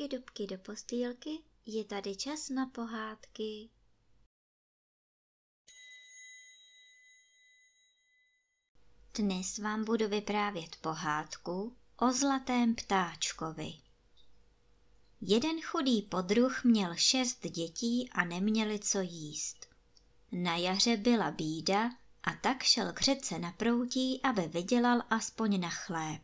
dubky dubky do postýlky, je tady čas na pohádky. Dnes vám budu vyprávět pohádku o zlatém ptáčkovi. Jeden chudý podruh měl 6 dětí a neměli co jíst. Na jaře byla bída a tak šel k řece na proutí, aby vydělal aspoň na chléb.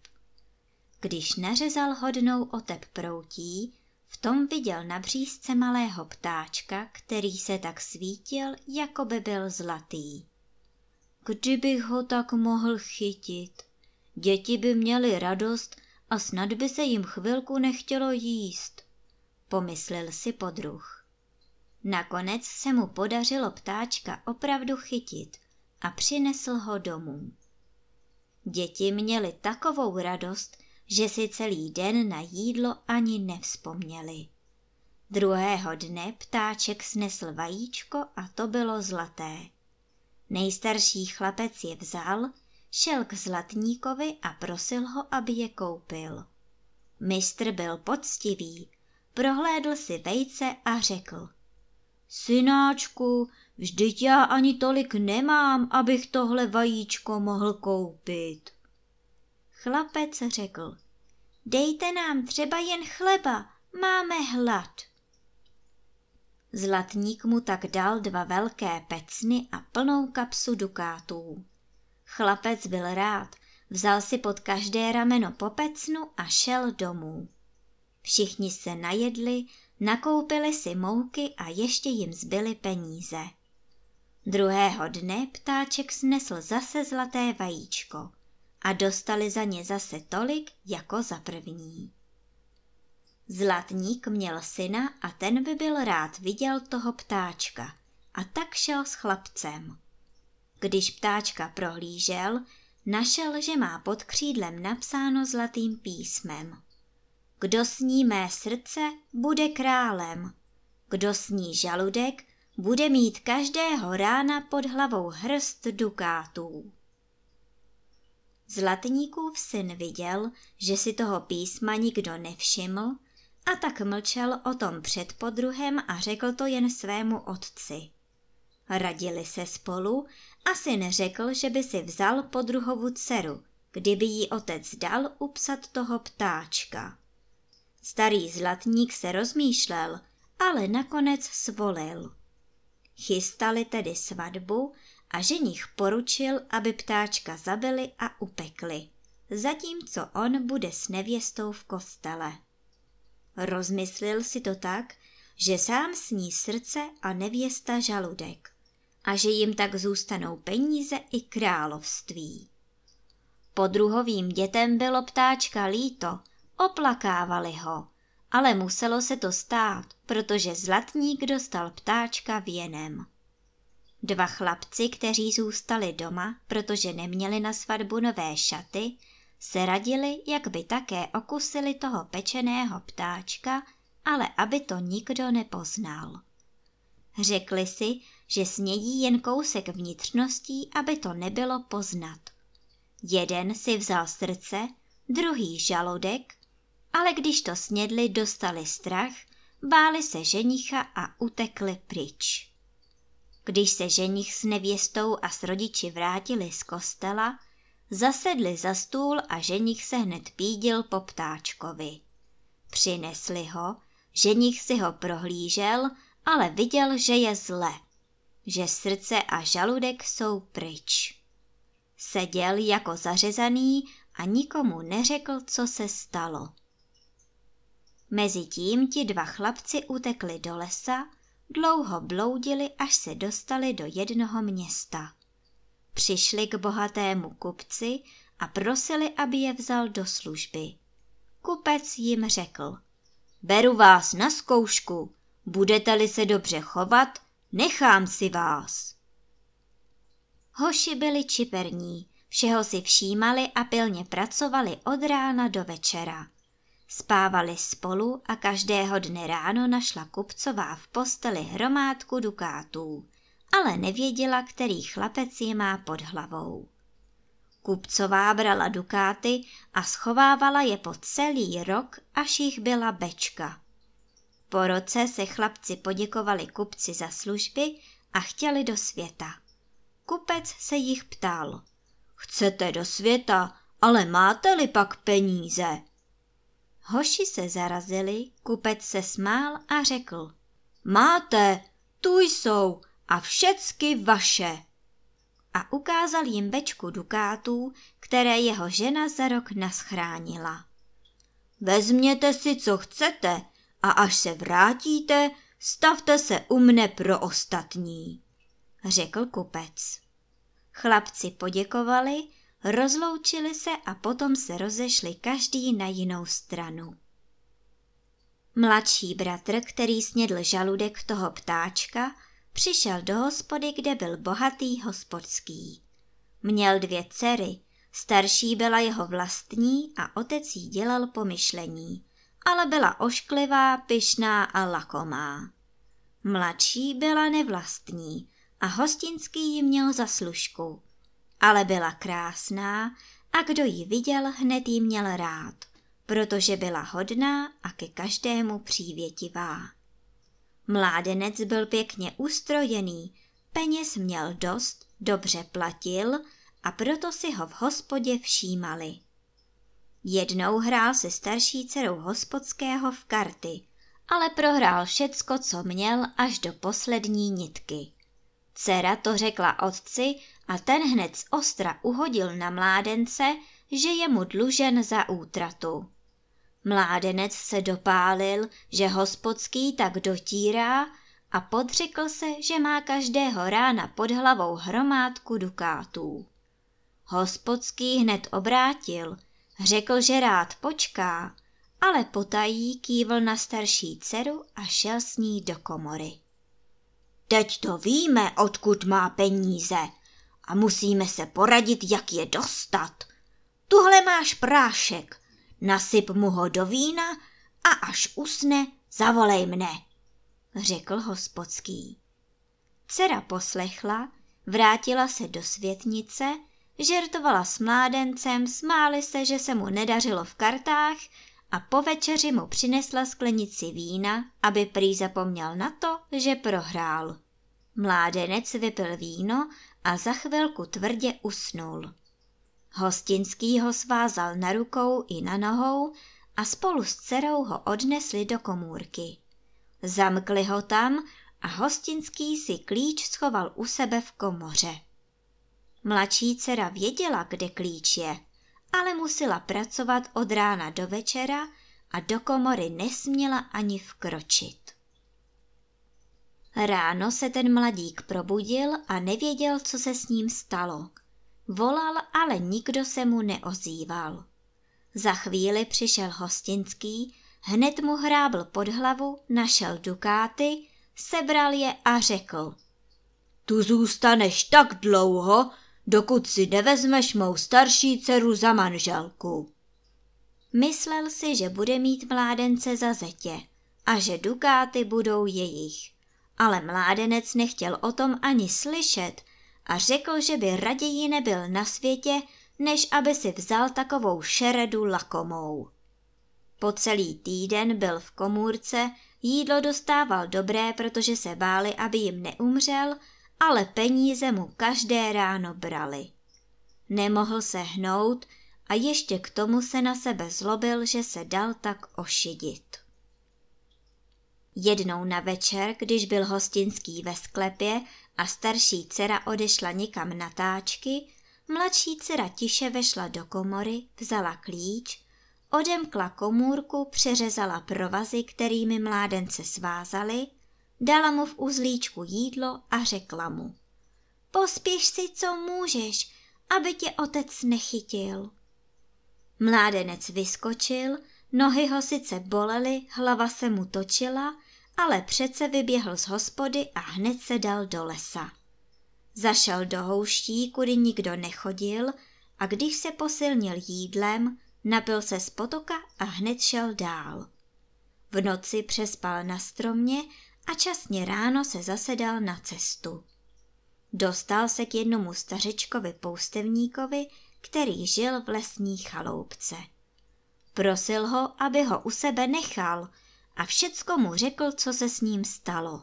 Když nařezal hodnou otep proutí, v tom viděl na břízce malého ptáčka, který se tak svítil, jako by byl zlatý. Kdybych ho tak mohl chytit, děti by měly radost a snad by se jim chvilku nechtělo jíst, pomyslel si podruh. Nakonec se mu podařilo ptáčka opravdu chytit a přinesl ho domů. Děti měly takovou radost, že si celý den na jídlo ani nevzpomněli. Druhého dne ptáček snesl vajíčko a to bylo zlaté. Nejstarší chlapec je vzal, šel k zlatníkovi a prosil ho, aby je koupil. Mistr byl poctivý, prohlédl si vejce a řekl: synáčku, vždyť já ani tolik nemám, abych tohle vajíčko mohl koupit. Chlapec řekl: dejte nám třeba jen chleba, máme hlad. Zlatník mu tak dal 2 velké pecny a plnou kapsu dukátů. Chlapec byl rád, vzal si pod každé rameno po pecnu a šel domů. Všichni se najedli, nakoupili si mouky a ještě jim zbyly peníze. Druhého dne ptáček snesl zase zlaté vajíčko a dostali za ně zase tolik jako za první. Zlatník měl syna a ten by byl rád viděl toho ptáčka a tak šel s chlapcem. Když ptáčka prohlížel, našel, že má pod křídlem napsáno zlatým písmem: kdo sní mé srdce, bude králem. Kdo sní žaludek, bude mít každého rána pod hlavou hrst dukátů. Zlatníkův syn viděl, že si toho písma nikdo nevšiml, a tak mlčel o tom před podruhem a řekl to jen svému otci. Radili se spolu a syn řekl, že by si vzal podruhovu dceru, kdyby jí otec dal upsat toho ptáčka. Starý zlatník se rozmýšlel, ale nakonec svolil. Chystali tedy svatbu a ženich poručil, aby ptáčka zabili a upekli, zatímco on bude s nevěstou v kostele. Rozmyslil si to tak, že sám sní srdce a nevěsta žaludek a že jim tak zůstanou peníze i království. Podruhovým dětem bylo ptáčka líto, oplakávali ho, ale muselo se to stát, protože zlatník dostal ptáčka věnem. 2 chlapci, kteří zůstali doma, protože neměli na svatbu nové šaty, se radili, jak by také okusili toho pečeného ptáčka, ale aby to nikdo nepoznal. Řekli si, že snědí jen kousek vnitřností, aby to nebylo poznat. Jeden si vzal srdce, druhý žaludek, ale když to snědli, dostali strach, báli se ženicha a utekli pryč. Když se ženich s nevěstou a s rodiči vrátili z kostela, zasedli za stůl a ženich se hned pídil po ptáčkovi. Přinesli ho, ženich si ho prohlížel, ale viděl, že je zle, že srdce a žaludek jsou pryč. Seděl jako zařezaný a nikomu neřekl, co se stalo. Mezitím ti 2 chlapci utekli do lesa, dlouho bloudili, až se dostali do jednoho města. Přišli k bohatému kupci a prosili, aby je vzal do služby. Kupec jim řekl: beru vás na zkoušku, budete-li se dobře chovat, nechám si vás. Hoši byli čiperní, všeho si všímali a pilně pracovali od rána do večera. Spávali spolu a každého dne ráno našla kupcová v posteli hromádku dukátů, ale nevěděla, který chlapec je má pod hlavou. Kupcová brala dukáty a schovávala je po celý rok, až jich byla bečka. Po roce se chlapci poděkovali kupci za služby a chtěli do světa. Kupec se jich ptal. Chcete do světa, ale máte-li pak peníze? Hoši se zarazili, kupec se smál a řekl. Máte, tu jsou a všecky vaše. A ukázal jim bečku dukátů, které jeho žena za rok naschránila. Vezměte si, co chcete, a až se vrátíte, stavte se u mne pro ostatní, řekl kupec. Chlapci poděkovali, rozloučili se a potom se rozešli každý na jinou stranu. Mladší bratr, který snědl žaludek toho ptáčka, přišel do hospody, kde byl bohatý hospodský. Měl 2 dcery, starší byla jeho vlastní a otec jí dělal pomyšlení, ale byla ošklivá, pyšná a lakomá. Mladší byla nevlastní a hostinský ji měl za služku, ale byla krásná a kdo ji viděl, hned ji měl rád, protože byla hodná a ke každému přívětivá. Mládenec byl pěkně ustrojený, peněz měl dost, dobře platil a proto si ho v hospodě všímali. Jednou hrál se starší dcerou hospodského v karty, ale prohrál všecko, co měl, až do poslední nitky. Dcera to řekla otci a ten hned z ostra uhodil na mládence, že je mu dlužen za útratu. Mládenec se dopálil, že hospodský tak dotírá a podřekl se, že má každého rána pod hlavou hromádku dukátů. Hospodský hned obrátil, řekl, že rád počká, ale potají kývl na starší dceru a šel s ní do komory. Teď to víme, odkud má peníze a musíme se poradit, jak je dostat. Tuhle máš prášek, nasyp mu ho do vína a až usne, zavolej mne, řekl hospodský. Dcera poslechla, vrátila se do světnice, žertovala s mládencem, smáli se, že se mu nedařilo v kartách a po večeři mu přinesla sklenici vína, aby prý zapomněl na to, že prohrál. Mládenec vypil víno a za chvilku tvrdě usnul. Hostinský ho svázal na rukou i na nohou a spolu s dcerou ho odnesli do komůrky. Zamkli ho tam a Hostinský si klíč schoval u sebe v komoře. Mladší dcera věděla, kde klíč je, ale musela pracovat od rána do večera a do komory nesměla ani vkročit. Ráno se ten mladík probudil a nevěděl, co se s ním stalo. Volal, ale nikdo se mu neozýval. Za chvíli přišel Hostinský, hned mu hrábl pod hlavu, našel dukáty, sebral je a řekl. Tu zůstaneš tak dlouho, dokud si nevezmeš mou starší dceru za manželku. Myslel si, že bude mít mládence za zetě a že dukáty budou jejich, ale mládenec nechtěl o tom ani slyšet a řekl, že by raději nebyl na světě, než aby si vzal takovou šeredu lakomou. Po celý týden byl v komůrce, jídlo dostával dobré, protože se báli, aby jim neumřel, ale peníze mu každé ráno brali. Nemohl se hnout a ještě k tomu se na sebe zlobil, že se dal tak ošidit. Jednou na večer, když byl Hostinský ve sklepě a starší dcera odešla někam na táčky, mladší dcera tiše vešla do komory, vzala klíč, odemkla komůrku, přeřezala provazy, kterými mládence svázali, dala mu v uzlíčku jídlo a řekla mu. Pospěš si, co můžeš, aby tě otec nechytil. Mládenec vyskočil, nohy ho sice bolely, hlava se mu točila, ale přece vyběhl z hospody a hned se dal do lesa. Zašel do houští, kudy nikdo nechodil a když se posilnil jídlem, napil se z potoka a hned šel dál. V noci přespal na stromě a časně ráno se zase dal na cestu. Dostal se k jednomu stařečkovi poustevníkovi, který žil v lesní chaloupce. Prosil ho, aby ho u sebe nechal a všecko mu řekl, co se s ním stalo.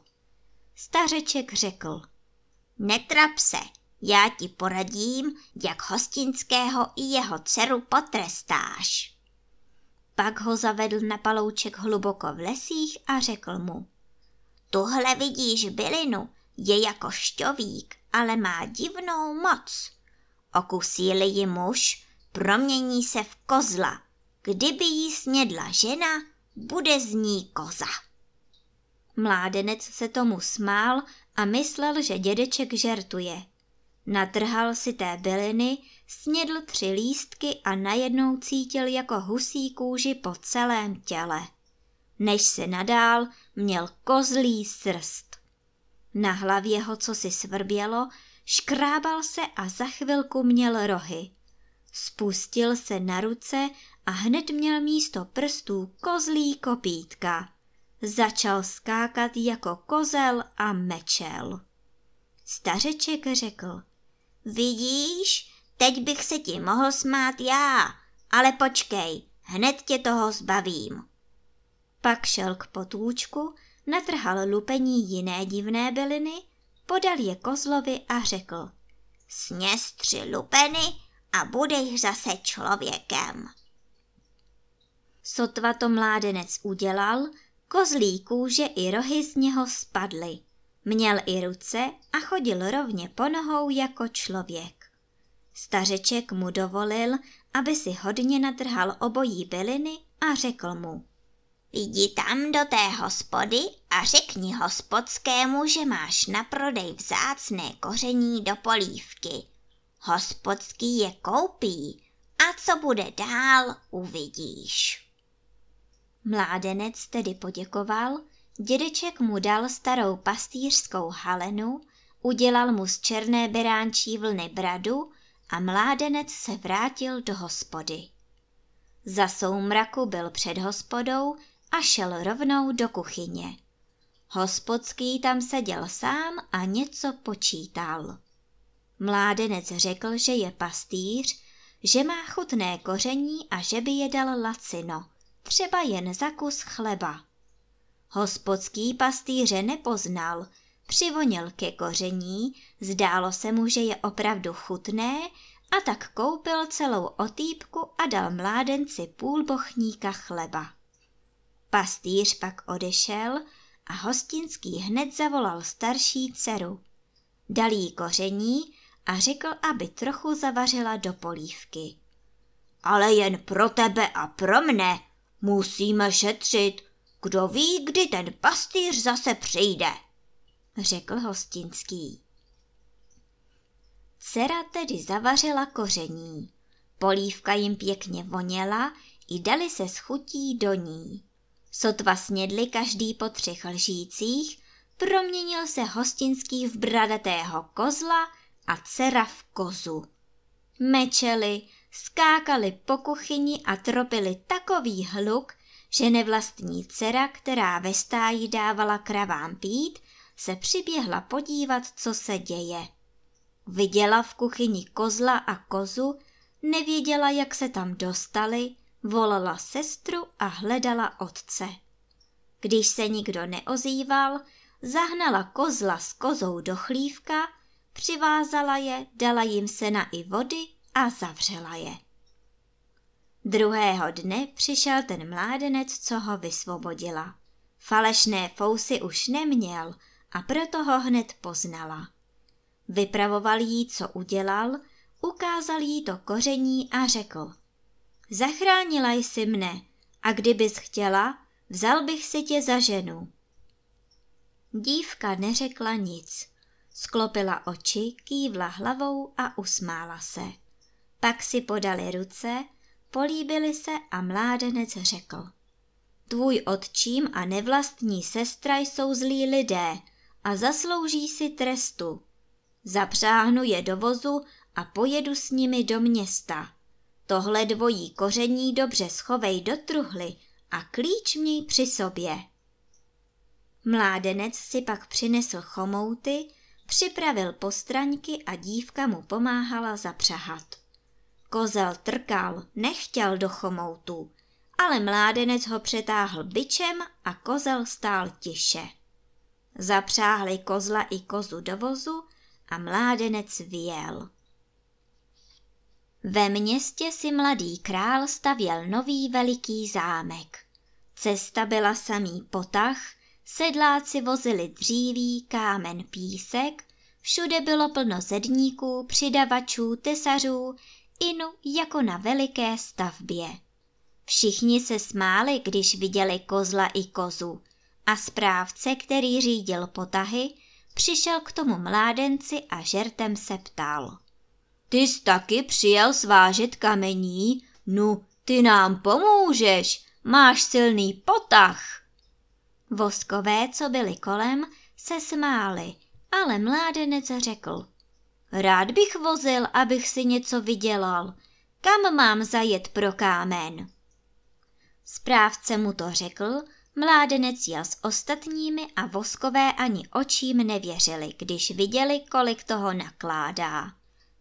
Stařeček řekl: Netrap se, já ti poradím, jak Hostinského i jeho dceru potrestáš. Pak ho zavedl na palouček hluboko v lesích a řekl mu: Tuhle vidíš bylinu, je jako šťovík, ale má divnou moc. Okusí-li ji muž, promění se v kozla. Kdyby jí snědla žena, bude z ní koza. Mládenec se tomu smál a myslel, že dědeček žertuje. Natrhal si té byliny, snědl 3 lístky a najednou cítil jako husí kůži po celém těle. Než se nadál, měl kozlí srst. Na hlavě ho cosi svrbělo, škrábal se a za chvilku měl rohy. Spustil se na ruce a hned měl místo prstů kozlí kopítka. Začal skákat jako kozel a mečel. Stařeček řekl: Vidíš, teď bych se ti mohl smát já, ale počkej, hned tě toho zbavím. Pak šel k potůčku, natrhal lupení jiné divné byliny, podal je kozlovi a řekl: Sněz 3 lupeny a budeš zase člověkem. Sotva to mládenec udělal, kozlí kůže i rohy z něho spadly. Měl i ruce a chodil rovně po nohou jako člověk. Stařeček mu dovolil, aby si hodně natrhal obojí byliny a řekl mu: Jdi tam do té hospody a řekni hospodskému, že máš na prodej vzácné koření do polívky. Hospodský je koupí a co bude dál, uvidíš. Mládenec tedy poděkoval, dědeček mu dal starou pastýřskou halenu, udělal mu z černé beránčí vlny bradu a mládenec se vrátil do hospody. Za soumraku byl před hospodou a šel rovnou do kuchyně. Hospodský tam seděl sám a něco počítal. Mládenec řekl, že je pastýř, že má chutné koření a že by je dal lacino, třeba jen za kus chleba. Hospodský pastýře nepoznal, přivonil ke koření, zdálo se mu, že je opravdu chutné, a tak koupil celou otýpku a dal mládenci půl bochníka chleba. Pastýř pak odešel a Hostinský hned zavolal starší dceru. Dal jí koření a řekl, aby trochu zavařila do polívky. Ale jen pro tebe a pro mne musíme šetřit, kdo ví, kdy ten pastýř zase přijde, řekl Hostinský. Dcera tedy zavařila koření. Polívka jim pěkně voněla i dali se s chutí do ní. Sotva snědli každý po 3 lžících, proměnil se Hostinský v bradatého kozla a dcera v kozu. Mečeli, skákali po kuchyni a tropili takový hluk, že nevlastní dcera, která ve stáji dávala kravám pít, se přiběhla podívat, co se děje. Viděla v kuchyni kozla a kozu, nevěděla, jak se tam dostali, volala sestru a hledala otce. Když se nikdo neozýval, zahnala kozla s kozou do chlívka, přivázala je, dala jim sena i vody a zavřela je. Druhého dne přišel ten mládenec, co ho vysvobodila. Falešné fousy už neměl a proto ho hned poznala. Vypravoval jí, co udělal, ukázal jí to koření a řekl: Zachránila jsi mne a kdybys chtěla, vzal bych si tě za ženu. Dívka neřekla nic, sklopila oči, kývla hlavou a usmála se. Pak si podali ruce, políbili se a mládenec řekl: Tvůj otčím a nevlastní sestra jsou zlí lidé a zaslouží si trestu. Zapřáhnu je do vozu a pojedu s nimi do města. Tohle dvojí koření dobře schovej do truhly a klíč měj při sobě. Mládenec si pak přinesl chomouty, připravil postraňky a dívka mu pomáhala zapřahat. Kozel trkal, nechtěl do chomoutů, ale mládenec ho přetáhl bičem a kozel stál tiše. Zapřáhli kozla i kozu do vozu a mládenec vyjel. Ve městě si mladý král stavěl nový veliký zámek. Cesta byla samý potah, sedláci vozili dříví, kámen, písek, všude bylo plno zedníků, přidavačů, tesařů, inu jako na veliké stavbě. Všichni se smáli, když viděli kozla i kozu, a správce, který řídil potahy, přišel k tomu mládenci a žertem se ptal. Ty jsi taky přijel svážet kamení? Nu, ty nám pomůžeš, máš silný potah. Voskové, co byli kolem, se smáli, ale mládenec řekl. Rád bych vozil, abych si něco vydělal. Kam mám zajet pro kámen? Správce mu to řekl, mládenec jel s ostatními a voskové ani očím nevěřili, když viděli, kolik toho nakládá.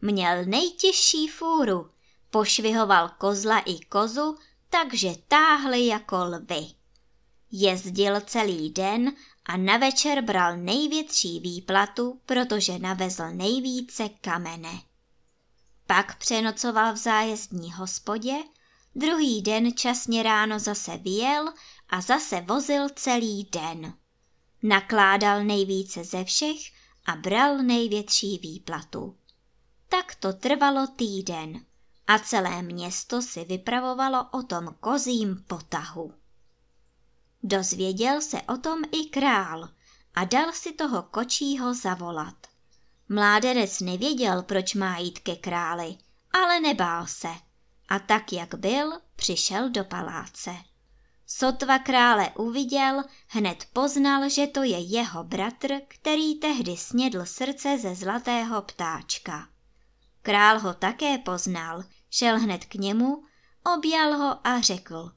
Měl nejtěžší fůru, pošvihoval kozla i kozu, takže táhli jako lvy. Jezdil celý den a na večer bral největší výplatu, protože navezl nejvíce kamene. Pak přenocoval v zájezdní hospodě, druhý den časně ráno zase vyjel a zase vozil celý den. Nakládal nejvíce ze všech a bral největší výplatu. Tak to trvalo týden a celé město si vypravovalo o tom kozím potahu. Dozvěděl se o tom i král a dal si toho kočího zavolat. Mládenec nevěděl, proč má jít ke králi, ale nebál se a tak, jak byl, přišel do paláce. Sotva krále uviděl, hned poznal, že to je jeho bratr, který tehdy snědl srdce ze zlatého ptáčka. Král ho také poznal, šel hned k němu, objal ho a řekl.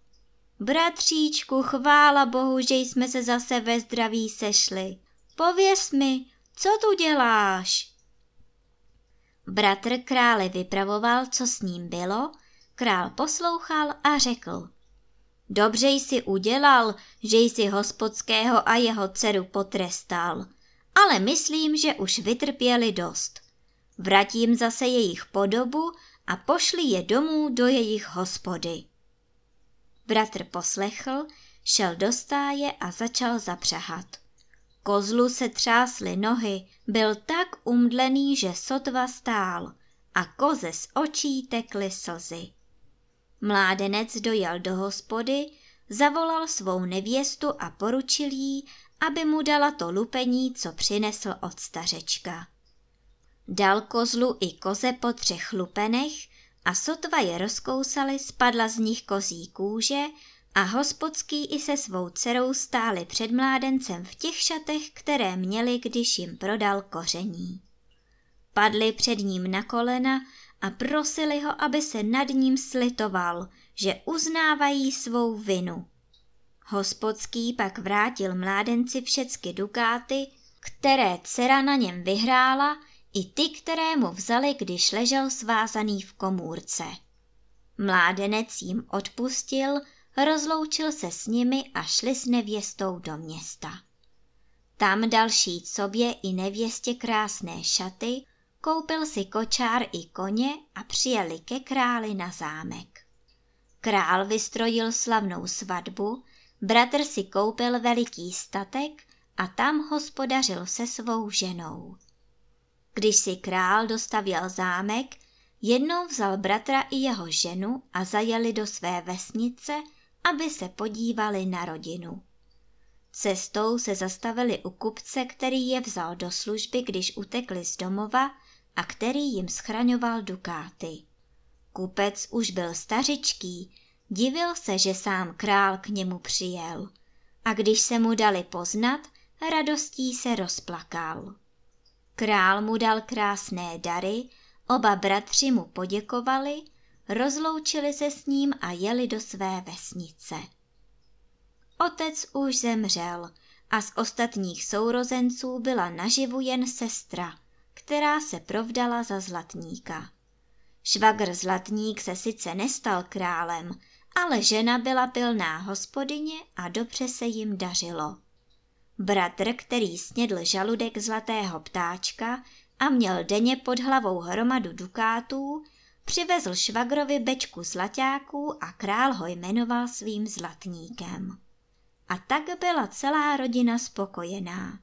Bratříčku, chvála Bohu, že jsme se zase ve zdraví sešli. Pověz mi, co tu děláš? Bratr krále vypravoval, co s ním bylo, král poslouchal a řekl. Dobře jsi udělal, že jsi hospodského a jeho dceru potrestal, ale myslím, že už vytrpěli dost. Vrátím zase jejich podobu a pošli je domů do jejich hospody. Bratr poslechl, šel do stáje a začal zapřahat. Kozlu se třásly nohy, byl tak umdlený, že sotva stál a koze z očí tekly slzy. Mládenec dojel do hospody, zavolal svou nevěstu a poručil jí, aby mu dala to lupení, co přinesl od stařečka. Dal kozlu i koze po 3 lupenech a sotva je rozkousali, spadla z nich kozí kůže a hospodský i se svou dcerou stáli před mládencem v těch šatech, které měli, když jim prodal koření. Padli před ním na kolena a prosili ho, aby se nad ním slitoval, že uznávají svou vinu. Hospodský pak vrátil mládenci všecky dukáty, které dcera na něm vyhrála, i ty, které mu vzali, když ležel svázaný v komůrce. Mládenec jim odpustil, rozloučil se s nimi a šli s nevěstou do města. Tam dal šít sobě i nevěstě krásné šaty, koupil si kočár i koně a přijeli ke králi na zámek. Král vystrojil slavnou svatbu, bratr si koupil veliký statek a tam hospodařil se svou ženou. Když si král dostavěl zámek, jednou vzal bratra i jeho ženu a zajeli do své vesnice, aby se podívali na rodinu. Cestou se zastavili u kupce, který je vzal do služby, když utekli z domova a který jim schraňoval dukáty. Kupec už byl stařičký, divil se, že sám král k němu přijel a když se mu dali poznat, radostí se rozplakal. Král mu dal krásné dary, oba bratři mu poděkovali, rozloučili se s ním a jeli do své vesnice. Otec už zemřel a z ostatních sourozenců byla naživu jen sestra, která se provdala za zlatníka. Švagr zlatník se sice nestal králem, Ale žena byla pilná hospodyně a dobře se jim dařilo. Bratr, který snědl žaludek zlatého ptáčka a měl denně pod hlavou hromadu dukátů, přivezl švagrovi bečku zlaťáků a král ho jmenoval svým zlatníkem. A tak byla celá rodina spokojená.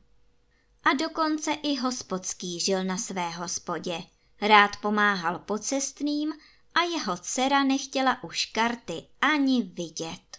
A dokonce i hospodský žil na své hospodě, rád pomáhal pocestným a jeho dcera nechtěla už karty ani vidět.